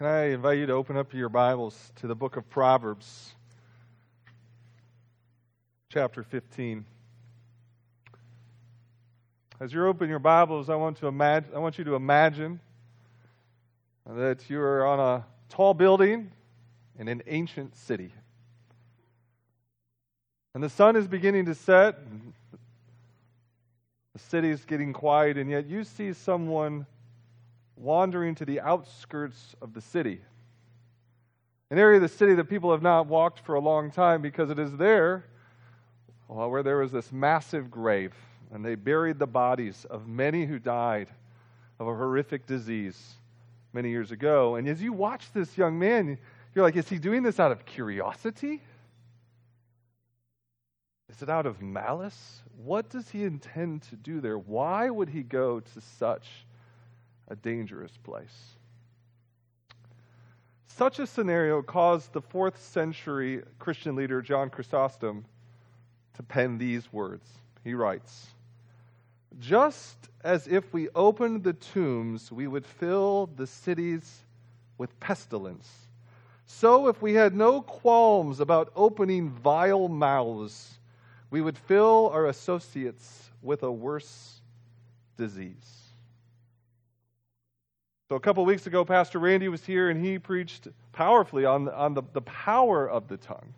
Can I invite you to open up your Bibles to the book of Proverbs, chapter 15. As you open your Bibles, I want you to imagine that you are on a tall building in an ancient city. And the sun is beginning to set, and the city is getting quiet, and yet you see someone wandering to the outskirts of the city, an area of the city that people have not walked for a long time, because it is there where there was this massive grave, and they buried the bodies of many who died of a horrific disease many years ago. And as you watch this young man, you're like, is he doing this out of curiosity? Is it out of malice? What does he intend to do there? Why would he go to such a dangerous place? Such a scenario caused the 4th century Christian leader John Chrysostom to pen these words. He writes, "Just as if we opened the tombs, we would fill the cities with pestilence. So if we had no qualms about opening vile mouths, we would fill our associates with a worse disease." So a couple weeks ago, Pastor Randy was here, and he preached powerfully on the power of the tongue.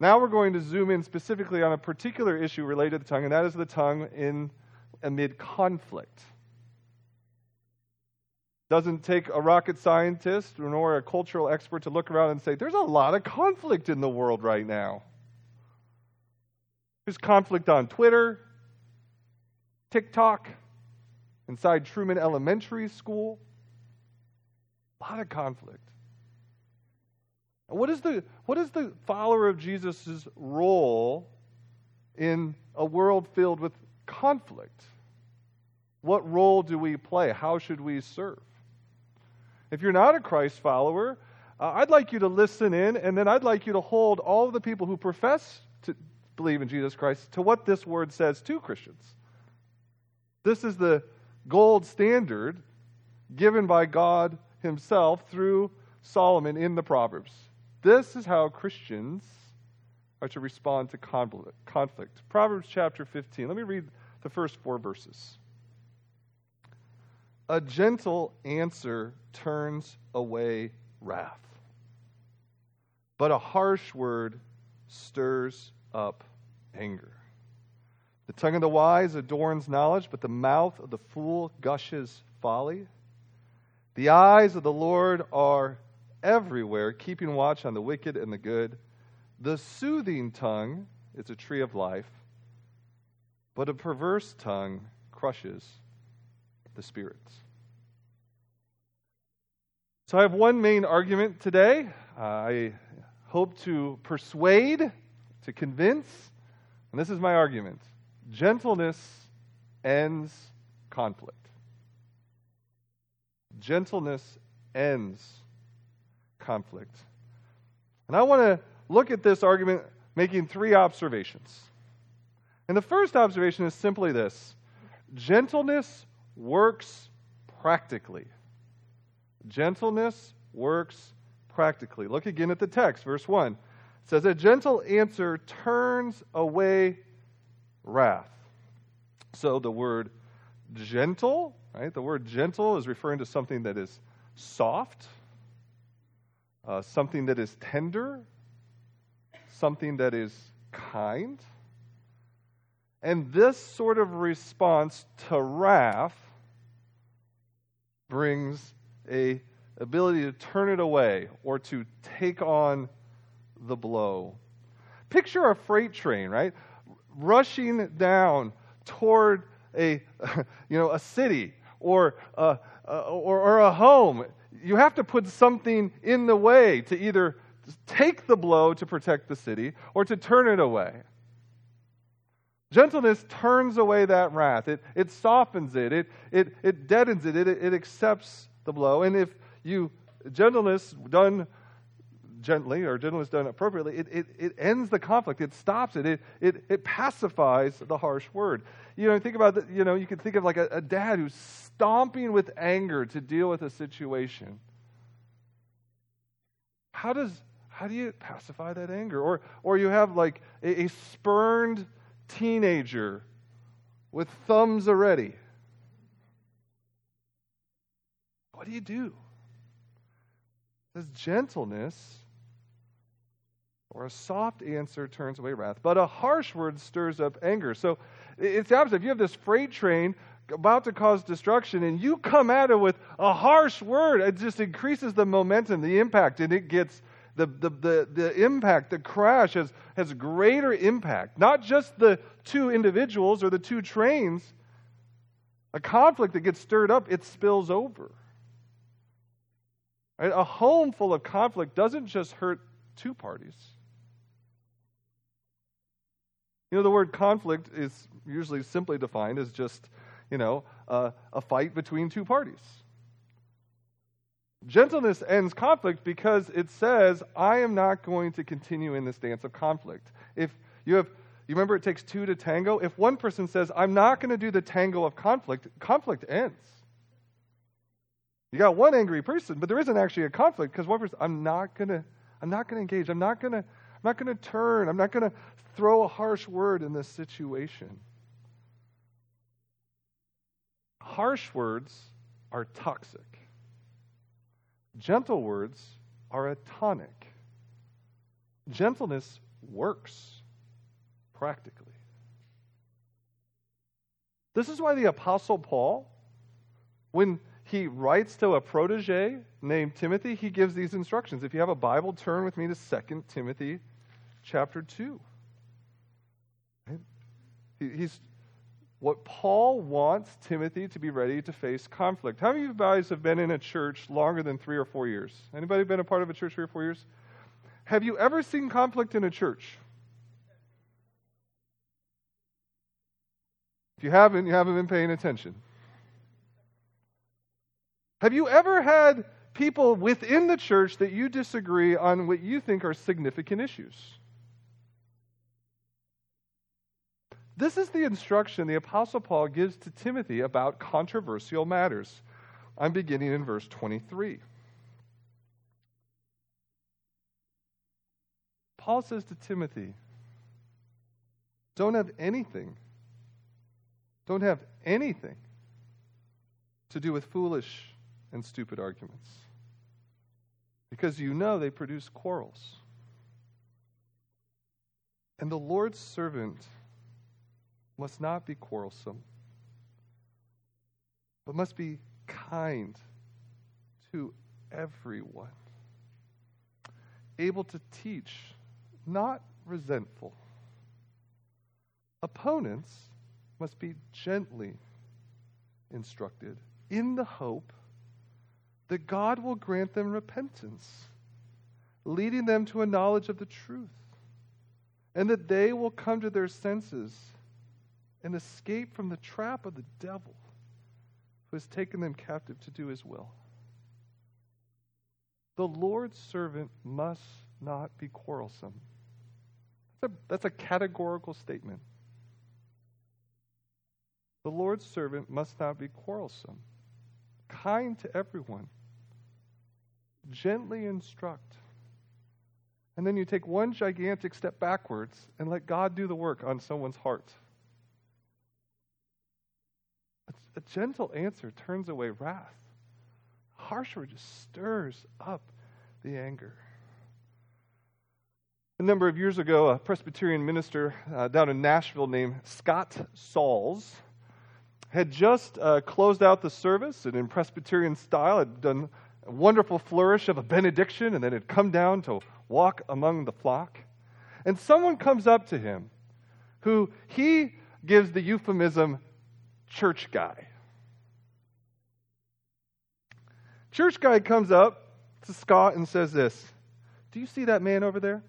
Now we're going to zoom in specifically on a particular issue related to the tongue, and that is the tongue amid conflict. Doesn't take a rocket scientist nor a cultural expert to look around and say, there's a lot of conflict in the world right now. There's conflict on Twitter, TikTok, inside Truman Elementary School. A lot of conflict. What is the follower of Jesus' role in a world filled with conflict? What role do we play? How should we serve? If you're not a Christ follower, I'd like you to listen in, and then I'd like you to hold all of the people who profess to believe in Jesus Christ to what this word says to Christians. This is the gold standard given by God himself through Solomon in the Proverbs. This is how Christians are to respond to conflict. Proverbs chapter 15. Let me read the first 4 verses. "A gentle answer turns away wrath, but a harsh word stirs up anger. The tongue of the wise adorns knowledge, but the mouth of the fool gushes folly. The eyes of the Lord are everywhere, keeping watch on the wicked and the good. The soothing tongue is a tree of life, but a perverse tongue crushes the spirits." So I have one main argument today. I hope to persuade, to convince, and this is my argument. Gentleness ends conflict. Gentleness ends conflict. And I want to look at this argument making 3 observations. And the first observation is simply this: gentleness works practically. Gentleness works practically. Look again at the text, verse 1. It says, "A gentle answer turns away wrath." So the word gentle, right? The word gentle is referring to something that is soft, something that is tender, something that is kind. And this sort of response to wrath brings an ability to turn it away or to take on the blow. Picture a freight train, right? Rushing down toward a city or a home. You have to put something in the way to either take the blow to protect the city or to turn it away. Gentleness turns away that wrath. It softens it. It deadens it. It accepts the blow. And if gentleness done gently, or gentleness done appropriately, it ends the conflict. It stops it. It pacifies the harsh word. Think about that. You could think of like a dad who's stomping with anger to deal with a situation. How do you pacify that anger? Or you have like a spurned teenager with thumbs already. What do you do? It says gentleness or a soft answer turns away wrath, but a harsh word stirs up anger. So it's opposite. If you have this freight train about to cause destruction and you come at it with a harsh word, it just increases the momentum, the impact, and it gets the impact, the crash has greater impact. Not just the two individuals or the two trains. A conflict that gets stirred up, it spills over. Right? A home full of conflict doesn't just hurt two parties. You know, the word conflict is usually simply defined as just, a fight between two parties. Gentleness ends conflict because it says, I am not going to continue in this dance of conflict. If you remember it takes two to tango? If one person says, I'm not going to do the tango of conflict, conflict ends. You got one angry person, but there isn't actually a conflict because one person, I'm not going to engage. I'm not going to turn. I'm not going to throw a harsh word in this situation. Harsh words are toxic. Gentle words are a tonic. Gentleness works practically. This is why the Apostle Paul, when he writes to a protege named Timothy, he gives these instructions. If you have a Bible, turn with me to 2 Timothy chapter 2. He's what Paul wants Timothy to be ready to face conflict. How many of you guys have been in a church longer than 3 or 4 years? Anybody been a part of a church 3 or 4 years? Have you ever seen conflict in a church? If you haven't, you haven't been paying attention. Have you ever had people within the church that you disagree on what you think are significant issues? This is the instruction the Apostle Paul gives to Timothy about controversial matters. I'm beginning in verse 23. Paul says to Timothy, don't have anything to do with foolish and stupid arguments, because you know they produce quarrels. And the Lord's servant must not be quarrelsome, but must be kind to everyone, able to teach, not resentful. Opponents must be gently instructed in the hope that God will grant them repentance, leading them to a knowledge of the truth, and that they will come to their senses and escape from the trap of the devil who has taken them captive to do his will. The Lord's servant must not be quarrelsome. That's a categorical statement. The Lord's servant must not be quarrelsome, kind to everyone, gently instruct. And then you take one gigantic step backwards and let God do the work on someone's heart. A gentle answer turns away wrath. Harsh word just stirs up the anger. A number of years ago, a Presbyterian minister down in Nashville named Scott Sauls had just closed out the service, and in Presbyterian style had done a wonderful flourish of a benediction, and then had come down to walk among the flock. And someone comes up to him who he gives the euphemism, church guy. Church guy comes up to Scott and says this, "Do you see that man over there?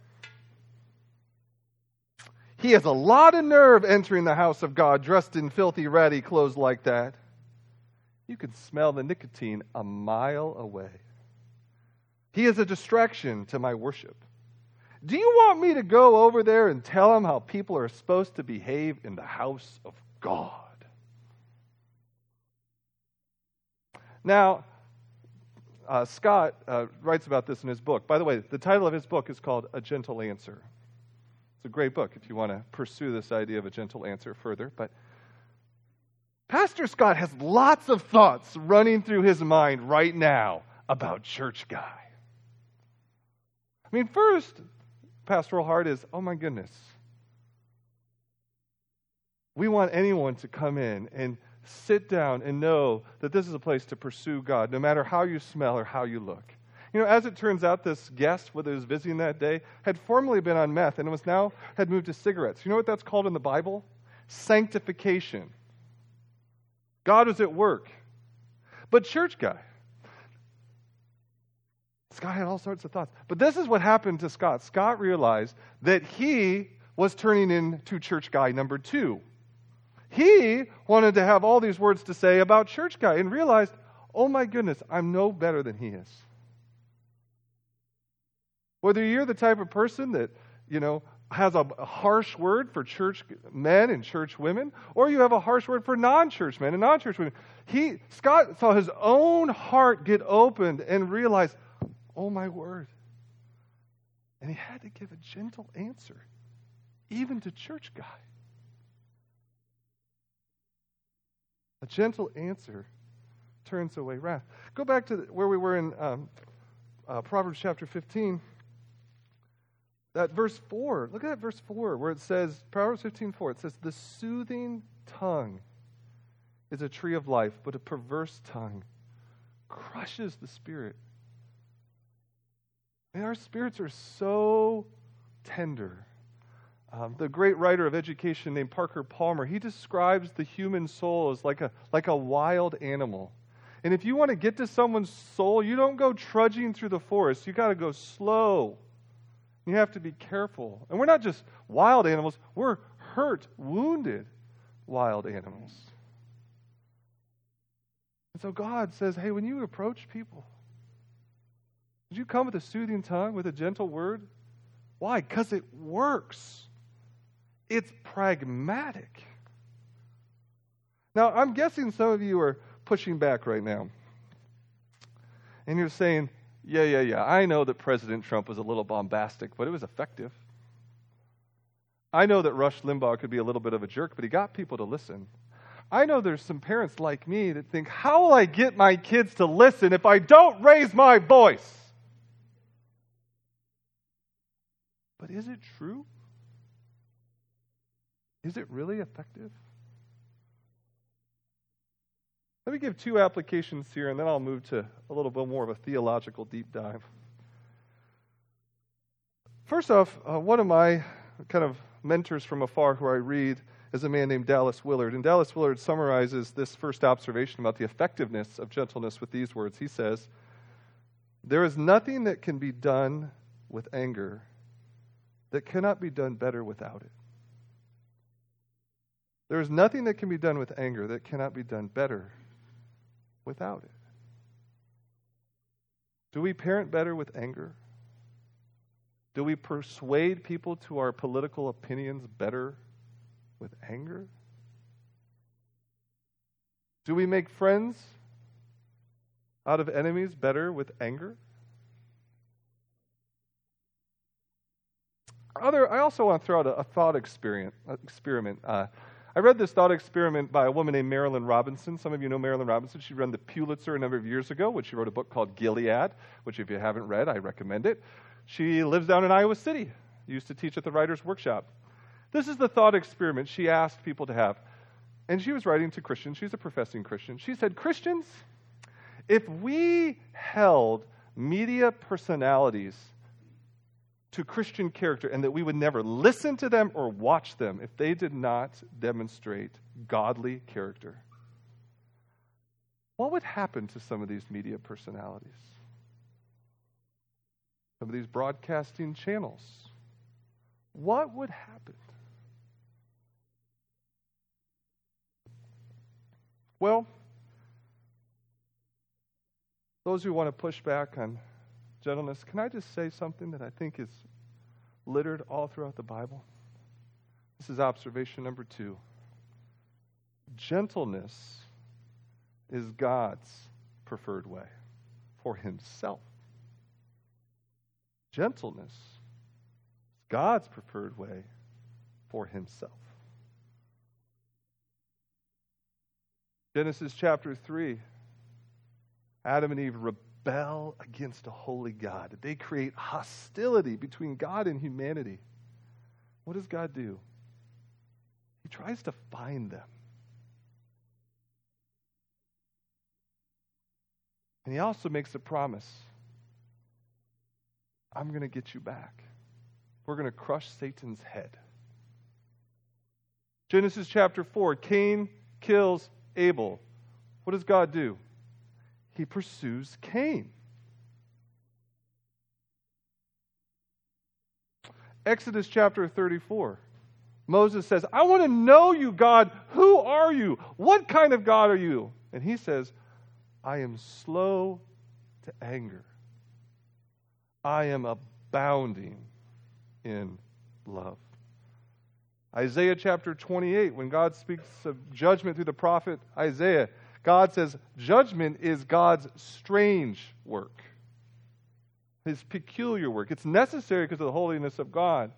He has a lot of nerve entering the house of God dressed in filthy, ratty clothes like that. You can smell the nicotine a mile away. He is a distraction to my worship. Do you want me to go over there and tell him how people are supposed to behave in the house of God?" Now, Scott writes about this in his book. By the way, the title of his book is called A Gentle Answer. It's a great book if you want to pursue this idea of a gentle answer further. But Pastor Scott has lots of thoughts running through his mind right now about church guy. I mean, first, pastoral heart is, oh my goodness. We want anyone to come in and sit down and know that this is a place to pursue God, no matter how you smell or how you look. You know, as it turns out, this guest, whether he was visiting that day, had formerly been on meth and was now had moved to cigarettes. You know what that's called in the Bible? Sanctification. God was at work. But church guy, Scott had all sorts of thoughts. But this is what happened to Scott. Scott realized that he was turning into church guy number two. He wanted to have all these words to say about church guy and realized, oh my goodness, I'm no better than he is. Whether you're the type of person that, you know, has a harsh word for church men and church women, or you have a harsh word for non-church men and non-church women, Scott saw his own heart get opened and realized, oh my word. And he had to give a gentle answer, even to church guy. A gentle answer turns away wrath. Go back to where we were in Proverbs chapter 15. That verse 4. Look at that verse 4 where it says, Proverbs 15:4. It says, the soothing tongue is a tree of life, but a perverse tongue crushes the spirit. And our spirits are so tender. The great writer of education named Parker Palmer, he describes the human soul as like a wild animal. And if you want to get to someone's soul, you don't go trudging through the forest. You got to go slow. You have to be careful. And we're not just wild animals. We're hurt, wounded wild animals. And so God says, hey, when you approach people, did you come with a soothing tongue, with a gentle word? Why? Because it works. It's pragmatic. Now, I'm guessing some of you are pushing back right now. And you're saying, yeah, I know that President Trump was a little bombastic, but it was effective. I know that Rush Limbaugh could be a little bit of a jerk, but he got people to listen. I know there's some parents like me that think, how will I get my kids to listen if I don't raise my voice? But is it true? Is it really effective? Let me give two applications here, and then I'll move to a little bit more of a theological deep dive. First off, one of my kind of mentors from afar who I read is a man named Dallas Willard. And Dallas Willard summarizes this first observation about the effectiveness of gentleness with these words. He says, there is nothing that can be done with anger that cannot be done better without it. There is nothing that can be done with anger that cannot be done better without it. Do we parent better with anger? Do we persuade people to our political opinions better with anger? Do we make friends out of enemies better with anger? I also want to throw out a thought experiment. I read this thought experiment by a woman named Marilyn Robinson. Some of you know Marilyn Robinson. She won the Pulitzer a number of years ago, which she wrote a book called Gilead, which if you haven't read, I recommend it. She lives down in Iowa City, used to teach at the Writer's Workshop. This is the thought experiment she asked people to have. And she was writing to Christians. She's a professing Christian. She said, Christians, if we held media personalities to Christian character, and that we would never listen to them or watch them if they did not demonstrate godly character, what would happen to some of these media personalities? Some of these broadcasting channels? What would happen? Well, those who want to push back on gentleness, can I just say something that I think is littered all throughout the Bible? This is observation number 2. Gentleness is God's preferred way. for himself. Gentleness is God's preferred way for himself. Genesis chapter 3, Adam and Eve rebel against a holy God. They create hostility between God and humanity. What does God do? He tries to find them. And he also makes a promise. I'm going to get you back. We're going to crush Satan's head. Genesis chapter 4, Cain kills Abel. What does God do? He pursues Cain. Exodus chapter 34. Moses says, I want to know you, God. Who are you? What kind of God are you? And he says, I am slow to anger. I am abounding in love. Isaiah chapter 28, when God speaks of judgment through the prophet Isaiah, God says judgment is God's strange work, his peculiar work. It's necessary because of the holiness of God.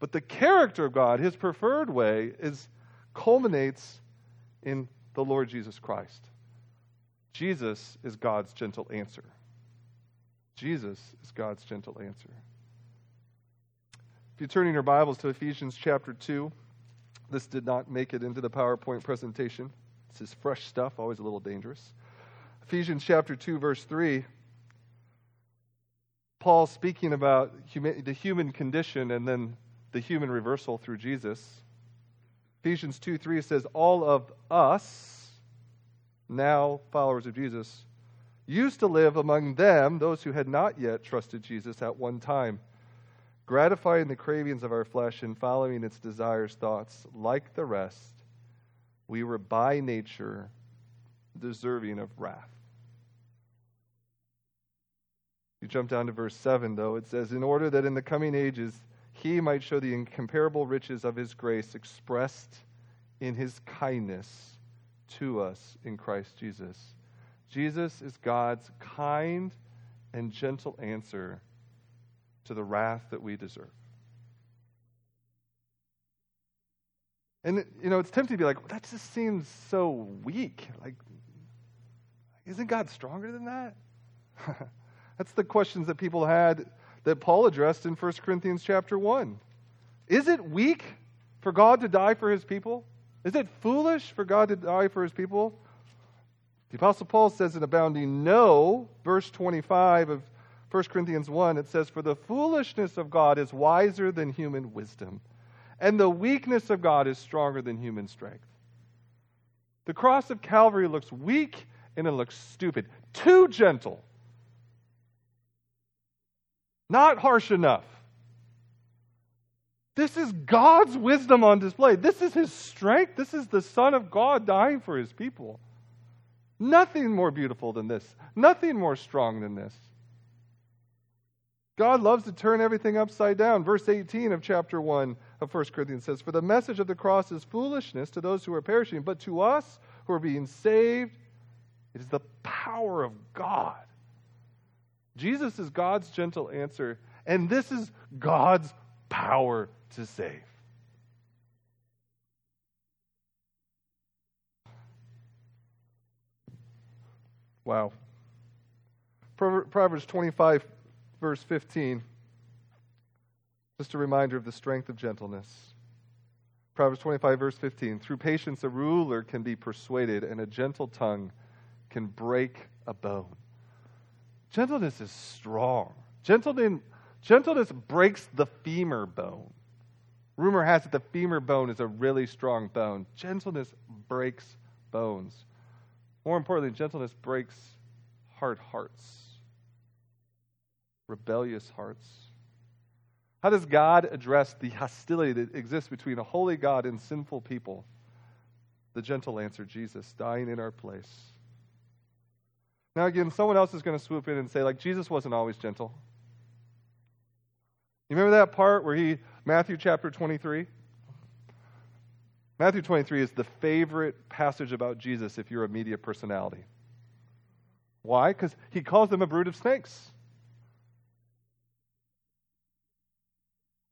But the character of God, his preferred way, culminates in the Lord Jesus Christ. Jesus is God's gentle answer. Jesus is God's gentle answer. If you turn in your Bibles to Ephesians chapter 2, this did not make it into the PowerPoint presentation. This is fresh stuff, always a little dangerous. Ephesians chapter 2, verse 3, Paul speaking about the human condition and then the human reversal through Jesus. Ephesians 2, 3 says, all of us, now followers of Jesus, used to live among them, those who had not yet trusted Jesus at one time, gratifying the cravings of our flesh and following its desires, thoughts. Like the rest, we were by nature deserving of wrath. You jump down to verse 7, though. It says, in order that in the coming ages he might show the incomparable riches of his grace expressed in his kindness to us in Christ Jesus. Jesus is God's kind and gentle answer to the wrath that we deserve. And, it's tempting to be like, that just seems so weak. Like, isn't God stronger than that? That's the questions that people had that Paul addressed in 1 Corinthians chapter 1. Is it weak for God to die for his people? Is it foolish for God to die for his people? The Apostle Paul says in abounding no, verse 25 of 1 Corinthians 1, it says, for the foolishness of God is wiser than human wisdom, and the weakness of God is stronger than human strength. The cross of Calvary looks weak and it looks stupid. Too gentle. Not harsh enough. This is God's wisdom on display. This is his strength. This is the Son of God dying for his people. Nothing more beautiful than this. Nothing more strong than this. God loves to turn everything upside down. Verse 18 of chapter 1 of 1 Corinthians says, for the message of the cross is foolishness to those who are perishing, but to us who are being saved, it is the power of God. Jesus is God's gentle answer, and this is God's power to save. Wow. Proverbs 25, verse 15. Just a reminder of the strength of gentleness. Proverbs 25, verse 15. Through patience a ruler can be persuaded, and a gentle tongue can break a bone. Gentleness is strong. Gentleness breaks the femur bone. Rumor has it the femur bone is a really strong bone. Gentleness breaks bones. More importantly, gentleness breaks hard hearts, rebellious hearts. How does God address the hostility that exists between a holy God and sinful people? The gentle answer, Jesus, dying in our place. Now again, someone else is going to swoop in and say, like, Jesus wasn't always gentle. You remember that part where Matthew chapter 23? Matthew 23 is the favorite passage about Jesus if you're a media personality. Why? Because he calls them a brood of snakes.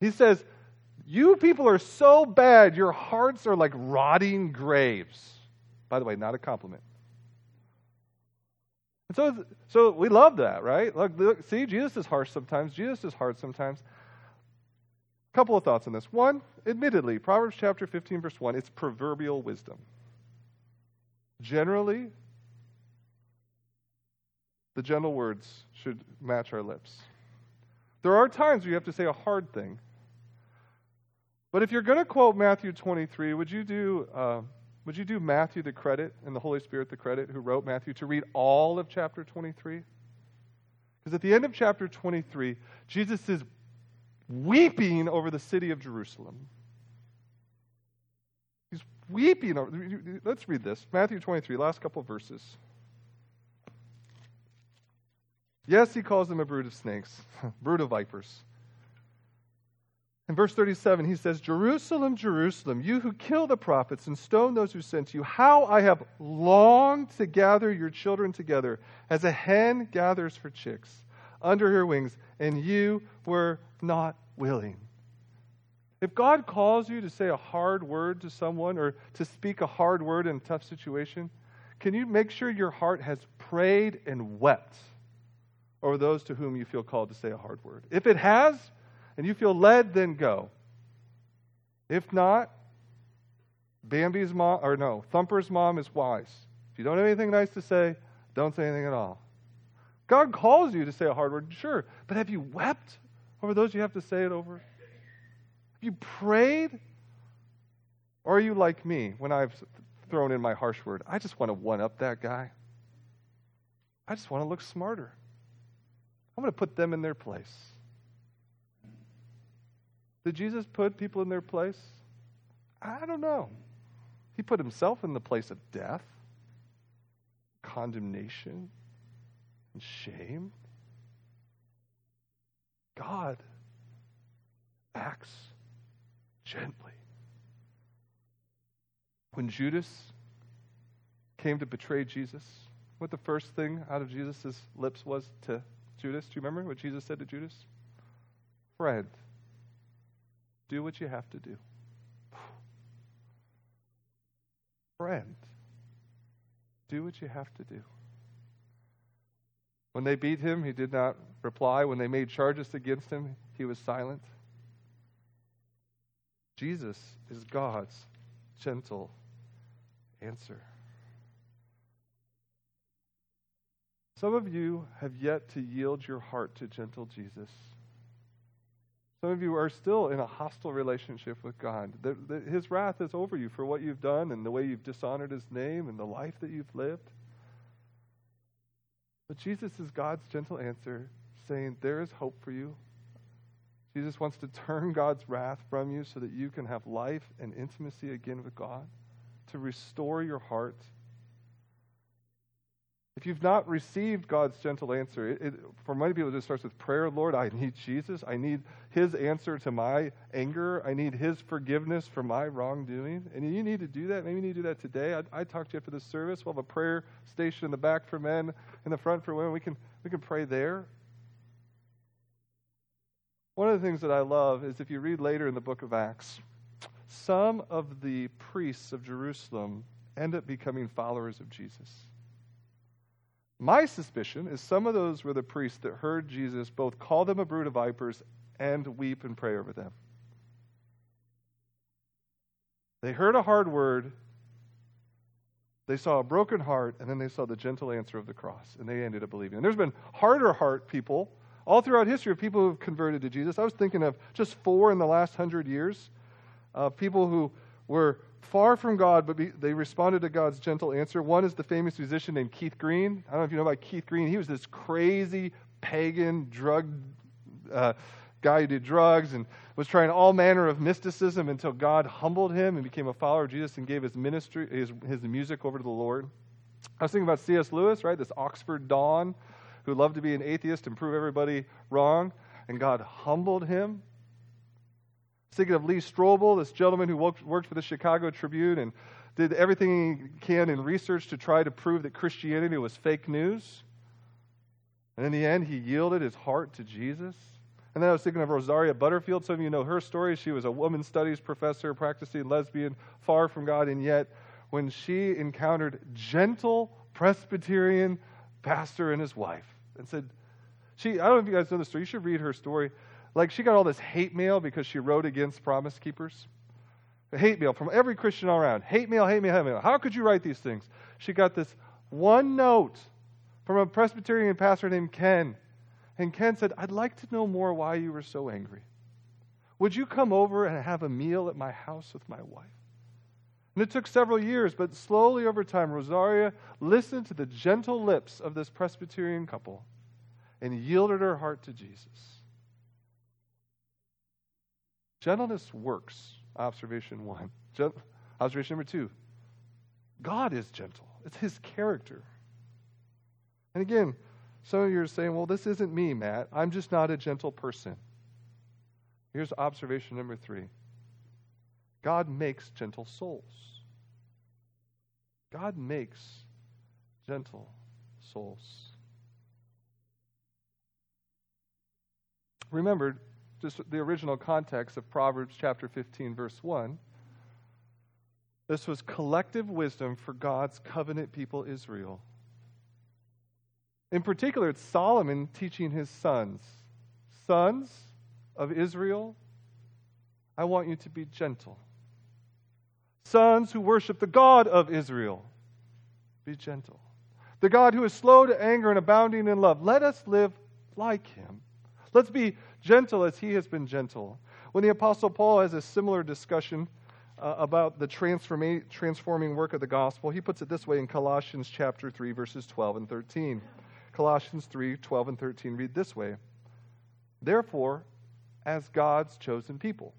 He says, you people are so bad, your hearts are like rotting graves. By the way, not a compliment. And so we love that, right? Look, see, Jesus is harsh sometimes. Jesus is hard sometimes. A couple of thoughts on this. One, admittedly, Proverbs chapter 15, verse 1, it's proverbial wisdom. Generally, the gentle words should match our lips. There are times where you have to say a hard thing. But if you're going to quote Matthew 23, would you do Matthew the credit and the Holy Spirit the credit who wrote Matthew to read all of chapter 23? Because at the end of chapter 23, Jesus is weeping over the city of Jerusalem. He's weeping over. Let's read this. Matthew 23, last couple of verses. Yes, he calls them a brood of snakes, brood of vipers. In verse 37, he says, Jerusalem, Jerusalem, you who kill the prophets and stone those who sent you, how I have longed to gather your children together as a hen gathers her chicks under her wings, and you were not willing. If God calls you to say a hard word to someone or to speak a hard word in a tough situation, can you make sure your heart has prayed and wept over those to whom you feel called to say a hard word? If it has, and you feel led, then go. If not, Bambi's mom, or no, Thumper's mom is wise. If you don't have anything nice to say, don't say anything at all. God calls you to say a hard word, sure, but have you wept over those you have to say it over? Have you prayed? Or are you like me when I've thrown in my harsh word? I just want to one-up that guy. I just want to look smarter. I'm going to put them in their place. Did Jesus put people in their place? I don't know. He put himself in the place of death, condemnation, and shame. God acts gently. When Judas came to betray Jesus, what the first thing out of Jesus' lips was to Judas? Do you remember what Jesus said to Judas? Friend, do what you have to do. Friend, do what you have to do. When they beat him, he did not reply. When they made charges against him, he was silent. Jesus is God's gentle answer. Some of you have yet to yield your heart to gentle Jesus. Some of you are still in a hostile relationship with God. His wrath is over you for what you've done and the way you've dishonored his name and the life that you've lived. But Jesus is God's gentle answer, saying there is hope for you. Jesus wants to turn God's wrath from you so that you can have life and intimacy again with God, to restore your heart. If you've not received God's gentle answer, for many people it just starts with prayer. Lord, I need Jesus. I need his answer to my anger. I need his forgiveness for my wrongdoing. And you need to do that. Maybe you need to do that today. I talked to you after this service. We'll have a prayer station in the back for men, in the front for women. We can pray there. One of the things that I love is if you read later in the book of Acts, some of the priests of Jerusalem end up becoming followers of Jesus. My suspicion is some of those were the priests that heard Jesus both call them a brood of vipers and weep and pray over them. They heard a hard word, they saw a broken heart, and then they saw the gentle answer of the cross, and they ended up believing. And there's been harder heart people all throughout history of people who have converted to Jesus. I was thinking of just 4 in the last 100 years, people who were far from God, but they responded to God's gentle answer. One is the famous musician named Keith Green. I don't know if you know about Keith Green. He was this crazy pagan guy who did drugs and was trying all manner of mysticism until God humbled him and became a follower of Jesus and gave his ministry, his music over to the Lord. I was thinking about C.S. Lewis, right? This Oxford don who loved to be an atheist and prove everybody wrong, and God humbled him. Thinking of Lee Strobel, this gentleman who worked for the Chicago Tribune and did everything he can in research to try to prove that Christianity was fake news. And in the end, he yielded his heart to Jesus. And then I was thinking of Rosaria Butterfield. Some of you know her story. She was a women's studies professor, practicing lesbian, far from God. And yet, when she encountered gentle Presbyterian pastor and his wife and said, I don't know if you guys know the story. You should read her story. Like, she got all this hate mail because she wrote against Promise Keepers. Hate mail from every Christian all around. Hate mail, hate mail, hate mail. How could you write these things? She got this one note from a Presbyterian pastor named Ken. And Ken said, "I'd like to know more why you were so angry. Would you come over and have a meal at my house with my wife?" And it took several years, but slowly over time, Rosaria listened to the gentle lips of this Presbyterian couple and yielded her heart to Jesus. Gentleness works, observation one. Observation number two, God is gentle. It's his character. And again, some of you are saying, well, this isn't me, Matt. I'm just not a gentle person. Here's observation number three. God makes gentle souls. God makes gentle souls. Remember, just the original context of Proverbs chapter 15, verse 1. This was collective wisdom for God's covenant people, Israel. In particular, it's Solomon teaching his sons. Sons of Israel, I want you to be gentle. Sons who worship the God of Israel, be gentle. The God who is slow to anger and abounding in love, let us live like him. Let's be gentle as he has been gentle. When the Apostle Paul has a similar discussion about the transforming work of the gospel, he puts it this way in Colossians chapter 3, verses 12 and 13. Colossians 3, 12 and 13 read this way. Therefore, as God's chosen people.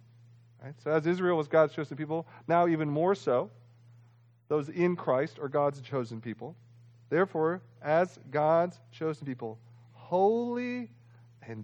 Right? So as Israel was God's chosen people, now even more so, those in Christ are God's chosen people. Therefore, as God's chosen people, holy and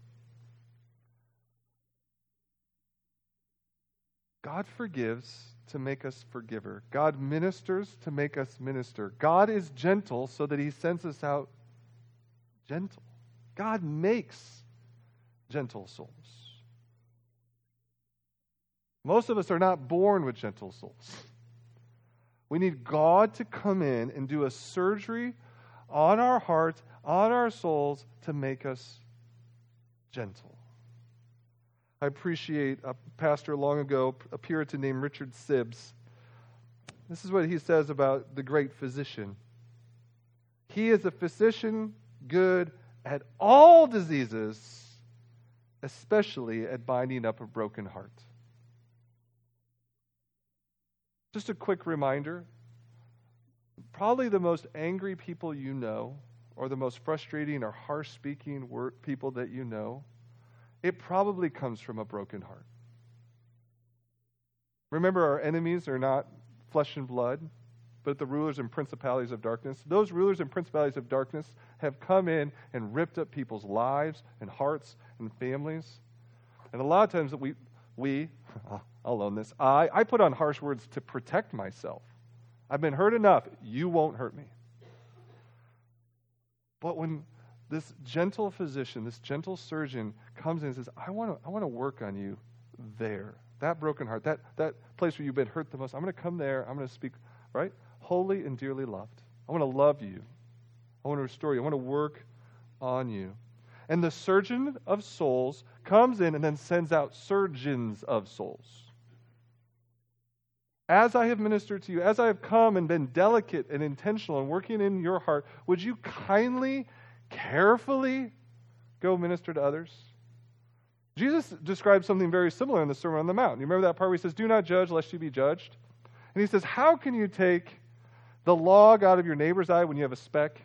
God forgives to make us forgiver. God ministers to make us minister. God is gentle so that he sends us out gentle. God makes gentle souls. Most of us are not born with gentle souls. We need God to come in and do a surgery on our hearts, on our souls, to make us gentle. I appreciate a pastor long ago, a Puritan named Richard Sibbes. This is what he says about the great physician. He is a physician good at all diseases, especially at binding up a broken heart. Just a quick reminder, probably the most angry people you know, or the most frustrating or harsh-speaking people that you know, it probably comes from a broken heart. Remember, our enemies are not flesh and blood, but the rulers and principalities of darkness. Those rulers and principalities of darkness have come in and ripped up people's lives and hearts and families. And a lot of times that we I'll own this. I put on harsh words to protect myself. I've been hurt enough. You won't hurt me. But when this gentle physician, this gentle surgeon comes in and says, I want to work on you there. That broken heart, that place where you've been hurt the most, I'm going to come there. I'm going to speak, right? Holy and dearly loved. I want to love you. I want to restore you. I want to work on you. And the surgeon of souls comes in and then sends out surgeons of souls. As I have ministered to you, as I have come and been delicate and intentional and working in your heart, would you kindly, carefully go minister to others? Jesus describes something very similar in the Sermon on the Mount. You remember that part where he says, do not judge lest you be judged. And he says, how can you take the log out of your neighbor's eye when you have a speck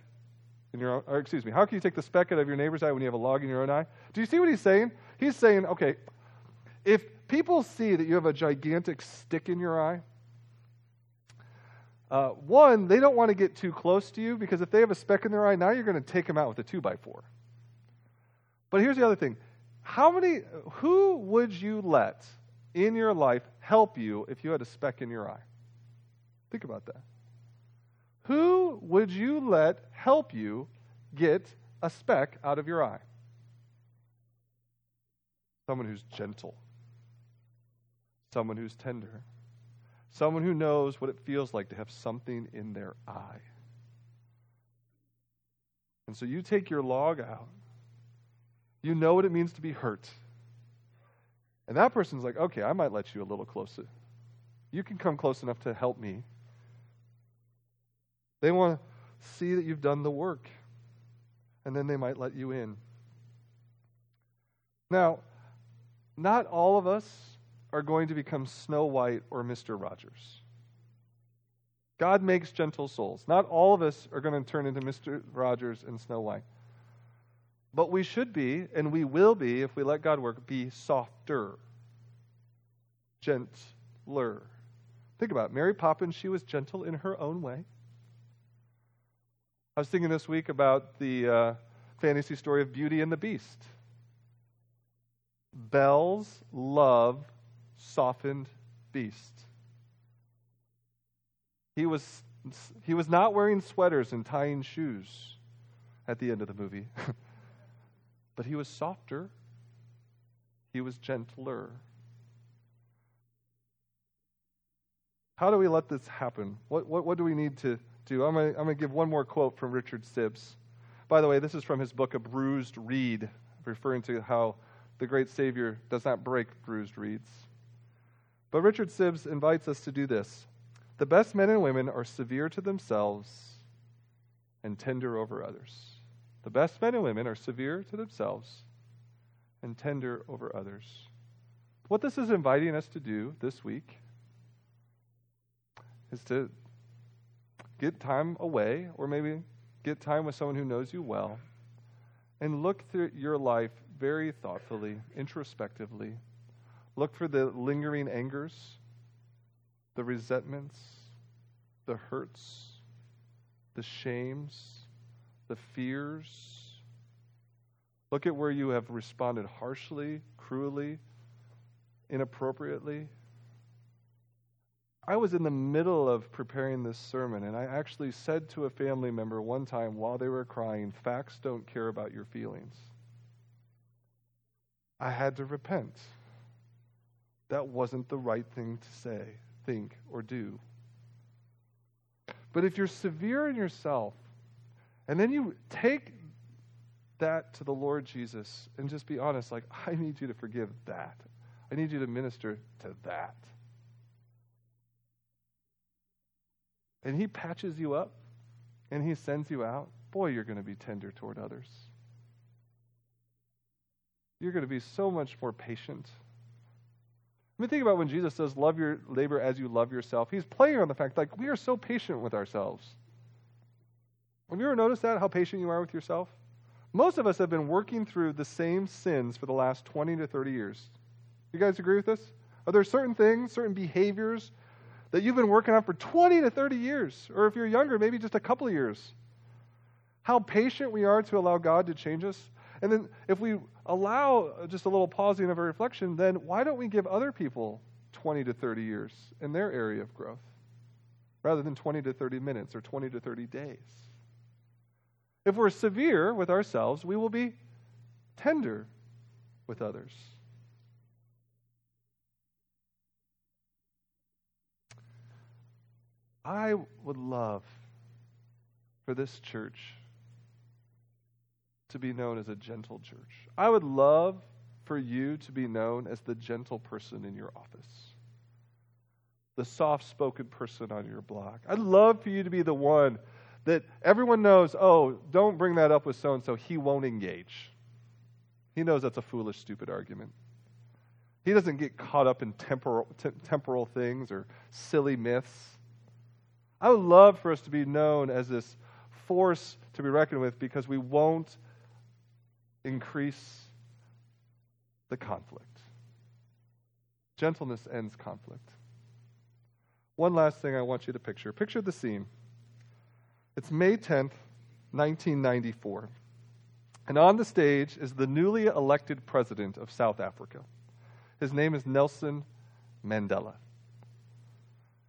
in your own, or excuse me, how can you take the speck out of your neighbor's eye when you have a log in your own eye? Do you see what he's saying? He's saying, okay, If people see that you have a gigantic stick in your eye, one, they don't want to get too close to you, because if they have a speck in their eye, now you're going to take them out with a 2x4. But here's the other thing. Who would you let in your life help you if you had a speck in your eye? Think about that. Who would you let help you get a speck out of your eye? Someone who's gentle. Someone who's tender. Someone who knows what it feels like to have something in their eye. And so you take your log out. You know what it means to be hurt. And that person's like, okay, I might let you a little closer. You can come close enough to help me. They want to see that you've done the work. And then they might let you in. Now, not all of us are going to become Snow White or Mr. Rogers. God makes gentle souls. Not all of us are going to turn into Mr. Rogers and Snow White. But we should be, and we will be, if we let God work, be softer, gentler. Think about it. Mary Poppins, she was gentle in her own way. I was thinking this week about the fantasy story of Beauty and the Beast. Belle's love softened Beast. He was not wearing sweaters and tying shoes at the end of the movie. But he was softer. He was gentler. How do we let this happen? What do we need to do? I'm going to give one more quote from Richard Sibbes. By the way, this is from his book, A Bruised Reed, referring to how the great Savior does not break bruised reeds. But Richard Sibbes invites us to do this. The best men and women are severe to themselves and tender over others. The best men and women are severe to themselves and tender over others. What this is inviting us to do this week is to get time away, or maybe get time with someone who knows you well, and look through your life very thoughtfully, introspectively. Look for the lingering angers, the resentments, the hurts, the shames, the fears. Look at where you have responded harshly, cruelly, inappropriately. I was in the middle of preparing this sermon, and I actually said to a family member one time while they were crying, "Facts don't care about your feelings." I had to repent. That wasn't the right thing to say, think, or do. But if you're severe in yourself, and then you take that to the Lord Jesus and just be honest, like, I need you to forgive that. I need you to minister to that. And he patches you up and he sends you out. Boy, you're going to be tender toward others. You're going to be so much more patient. I mean, think about when Jesus says, love your neighbor as you love yourself. He's playing on the fact, like, we are so patient with ourselves. Have you ever noticed that, how patient you are with yourself? Most of us have been working through the same sins for the last 20 to 30 years. You guys agree with this? Are there certain things, certain behaviors that you've been working on for 20 to 30 years? Or if you're younger, maybe just a couple of years. How patient we are to allow God to change us. And then if we allow just a little pausing of a reflection, then why don't we give other people 20 to 30 years in their area of growth rather than 20 to 30 minutes or 20 to 30 days? If we're severe with ourselves, we will be tender with others. I would love for this church to be known as a gentle church. I would love for you to be known as the gentle person in your office, the soft-spoken person on your block. I'd love for you to be the one that everyone knows, oh, don't bring that up with so-and-so, he won't engage. He knows that's a foolish, stupid argument. He doesn't get caught up in temporal things or silly myths. I would love for us to be known as this force to be reckoned with, because we won't increase the conflict. Gentleness ends conflict. One last thing I want you to picture. Picture the scene. It's May 10th, 1994. And on the stage is the newly elected president of South Africa. His name is Nelson Mandela.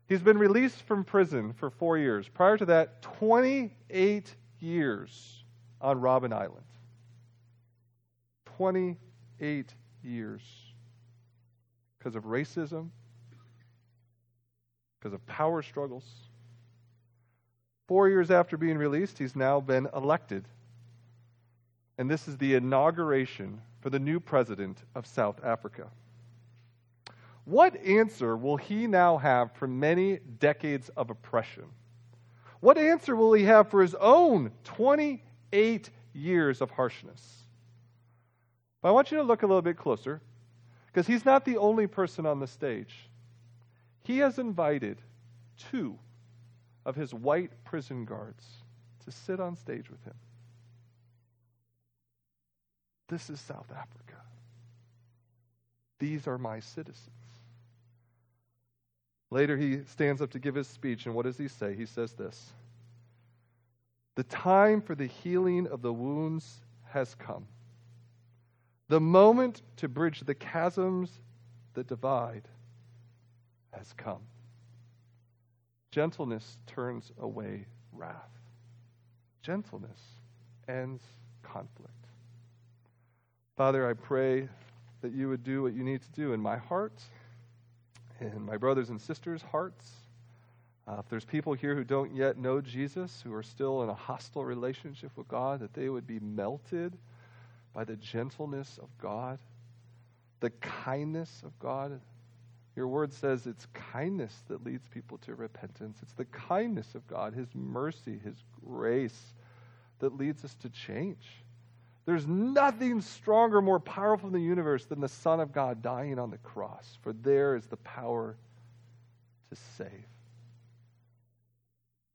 He's been released from prison for 4 years. Prior to that, 28 years on Robben Island. 28 years. Because of racism, because of power struggles. 4 years after being released, he's now been elected. And this is the inauguration for the new president of South Africa. What answer will he now have for many decades of oppression? What answer will he have for his own 28 years of harshness? But I want you to look a little bit closer, because he's not the only person on the stage. He has invited two of his white prison guards to sit on stage with him. This is South Africa. These are my citizens. Later, he stands up to give his speech, and what does he say? He says this: "The time for the healing of the wounds has come. The moment to bridge the chasms that divide has come. Gentleness turns away wrath. Gentleness ends conflict." Father, I pray that you would do what you need to do in my heart, in my brothers and sisters' hearts. If there's people here who don't yet know Jesus, who are still in a hostile relationship with God, that they would be melted by the gentleness of God, the kindness of God. Your word says it's kindness that leads people to repentance. It's the kindness of God, his mercy, his grace, that leads us to change. There's nothing stronger, more powerful in the universe than the Son of God dying on the cross, for there is the power to save.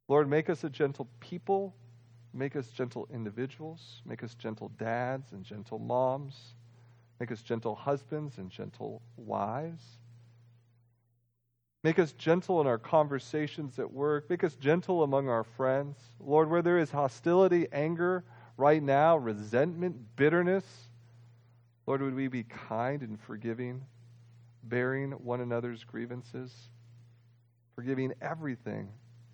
Lord, make us a gentle people, make us gentle individuals, make us gentle dads and gentle moms, make us gentle husbands and gentle wives. Make us gentle in our conversations at work, make us gentle among our friends. Lord, where there is hostility, anger, right now, resentment, bitterness, Lord, would we be kind and forgiving, bearing one another's grievances, forgiving everything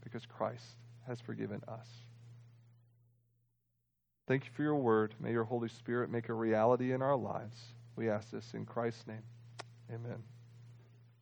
because Christ has forgiven us. Thank you for your word. May your Holy Spirit make a reality in our lives. We ask this in Christ's name. Amen.